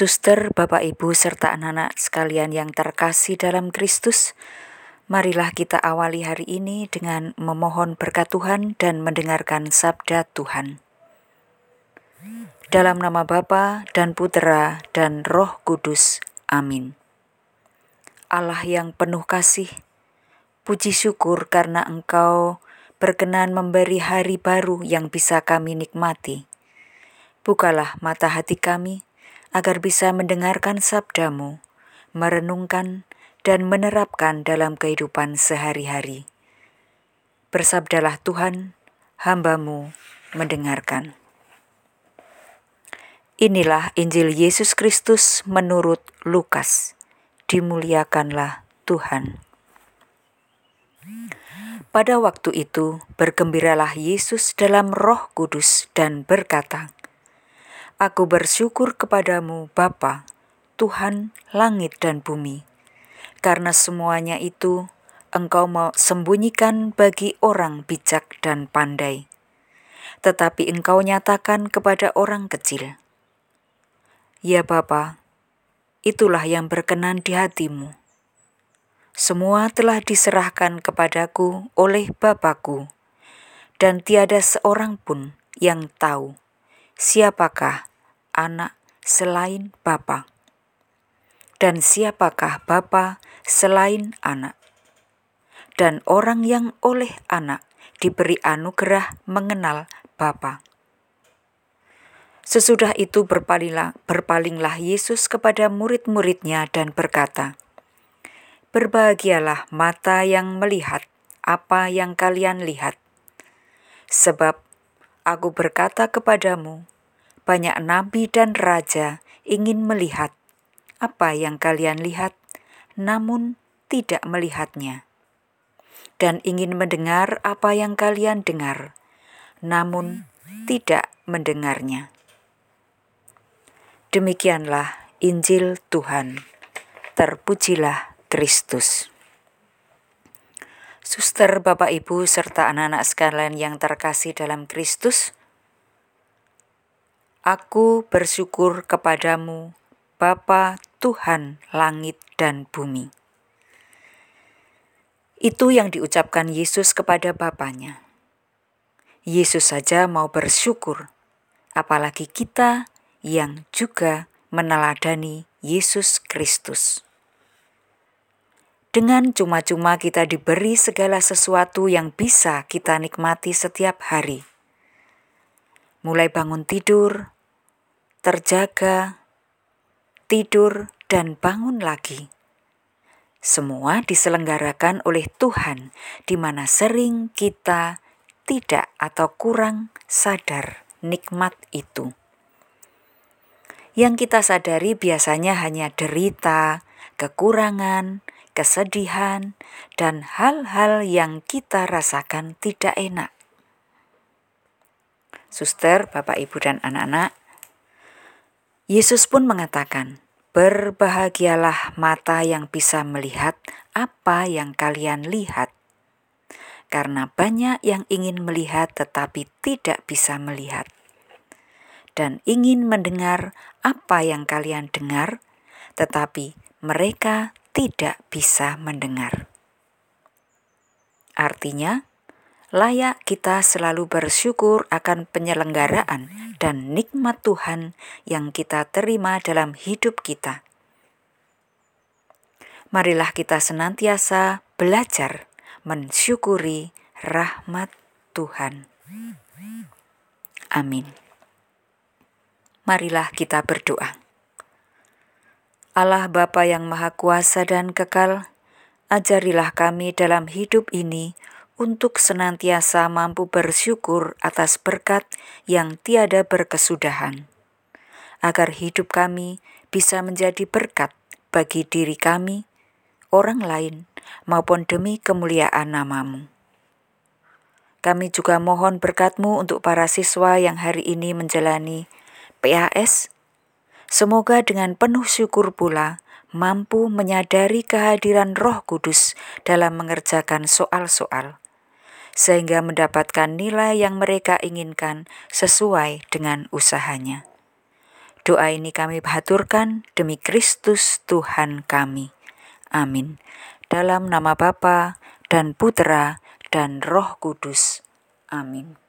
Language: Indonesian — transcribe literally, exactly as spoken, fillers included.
Suster, Bapak, Ibu, serta anak-anak sekalian yang terkasih dalam Kristus, marilah kita awali hari ini dengan memohon berkat Tuhan dan mendengarkan sabda Tuhan. Dalam nama Bapa dan Putera dan Roh Kudus. Amin. Allah yang penuh kasih, puji syukur karena Engkau berkenan memberi hari baru yang bisa kami nikmati. Bukalah mata hati kami agar bisa mendengarkan sabda-Mu, merenungkan dan menerapkan dalam kehidupan sehari-hari. Bersabdalah Tuhan, hamba-Mu mendengarkan. Inilah Injil Yesus Kristus menurut Lukas. Dimuliakanlah Tuhan. Pada waktu itu, bergembiralah Yesus dalam Roh Kudus dan berkata, Aku bersyukur kepadamu, Bapa, Tuhan langit dan bumi, karena semuanya itu Engkau mau sembunyikan bagi orang bijak dan pandai, tetapi Engkau nyatakan kepada orang kecil. Ya Bapa, itulah yang berkenan di hatimu. Semua telah diserahkan kepadaku oleh Bapa-Ku, dan tiada seorang pun yang tahu siapakah Anak selain Bapa, dan siapakah Bapa selain Anak, dan orang yang oleh Anak diberi anugerah mengenal Bapa. Sesudah itu berpalinglah, berpalinglah Yesus kepada murid-muridnya dan berkata, Berbahagialah mata yang melihat apa yang kalian lihat, sebab Aku berkata kepadamu, banyak nabi dan raja ingin melihat apa yang kalian lihat, namun tidak melihatnya. Dan ingin mendengar apa yang kalian dengar, namun tidak mendengarnya. Demikianlah Injil Tuhan. Terpujilah Kristus. Suster, Bapak, Ibu, serta anak-anak sekalian yang terkasih dalam Kristus, Aku bersyukur kepadamu, Bapa Tuhan langit dan bumi. Itu yang diucapkan Yesus kepada Bapanya. Yesus saja mau bersyukur, apalagi kita yang juga meneladani Yesus Kristus. Dengan cuma-cuma kita diberi segala sesuatu yang bisa kita nikmati setiap hari. Mulai bangun tidur, terjaga, tidur dan bangun lagi. Semua diselenggarakan oleh Tuhan, di mana sering kita tidak atau kurang sadar nikmat itu. Yang kita sadari biasanya hanya derita, kekurangan, kesedihan, dan hal-hal yang kita rasakan tidak enak. Suster, Bapak, Ibu, dan anak-anak, Yesus pun mengatakan, berbahagialah mata yang bisa melihat apa yang kalian lihat, karena banyak yang ingin melihat tetapi tidak bisa melihat, dan ingin mendengar apa yang kalian dengar, tetapi mereka tidak bisa mendengar. Artinya, layak kita selalu bersyukur akan penyelenggaraan dan nikmat Tuhan yang kita terima dalam hidup kita. Marilah kita senantiasa belajar mensyukuri rahmat Tuhan. Amin. Marilah kita berdoa. Allah Bapa yang Maha Kuasa dan Kekal, ajarilah kami dalam hidup ini untuk senantiasa mampu bersyukur atas berkat yang tiada berkesudahan, agar hidup kami bisa menjadi berkat bagi diri kami, orang lain, maupun demi kemuliaan nama-Mu. Kami juga mohon berkat-Mu untuk para siswa yang hari ini menjalani P A S. Semoga dengan penuh syukur pula mampu menyadari kehadiran Roh Kudus dalam mengerjakan soal-soal, sehingga mendapatkan nilai yang mereka inginkan sesuai dengan usahanya. Doa ini kami haturkan demi Kristus Tuhan kami. Amin. Dalam nama Bapa dan Putera dan Roh Kudus. Amin.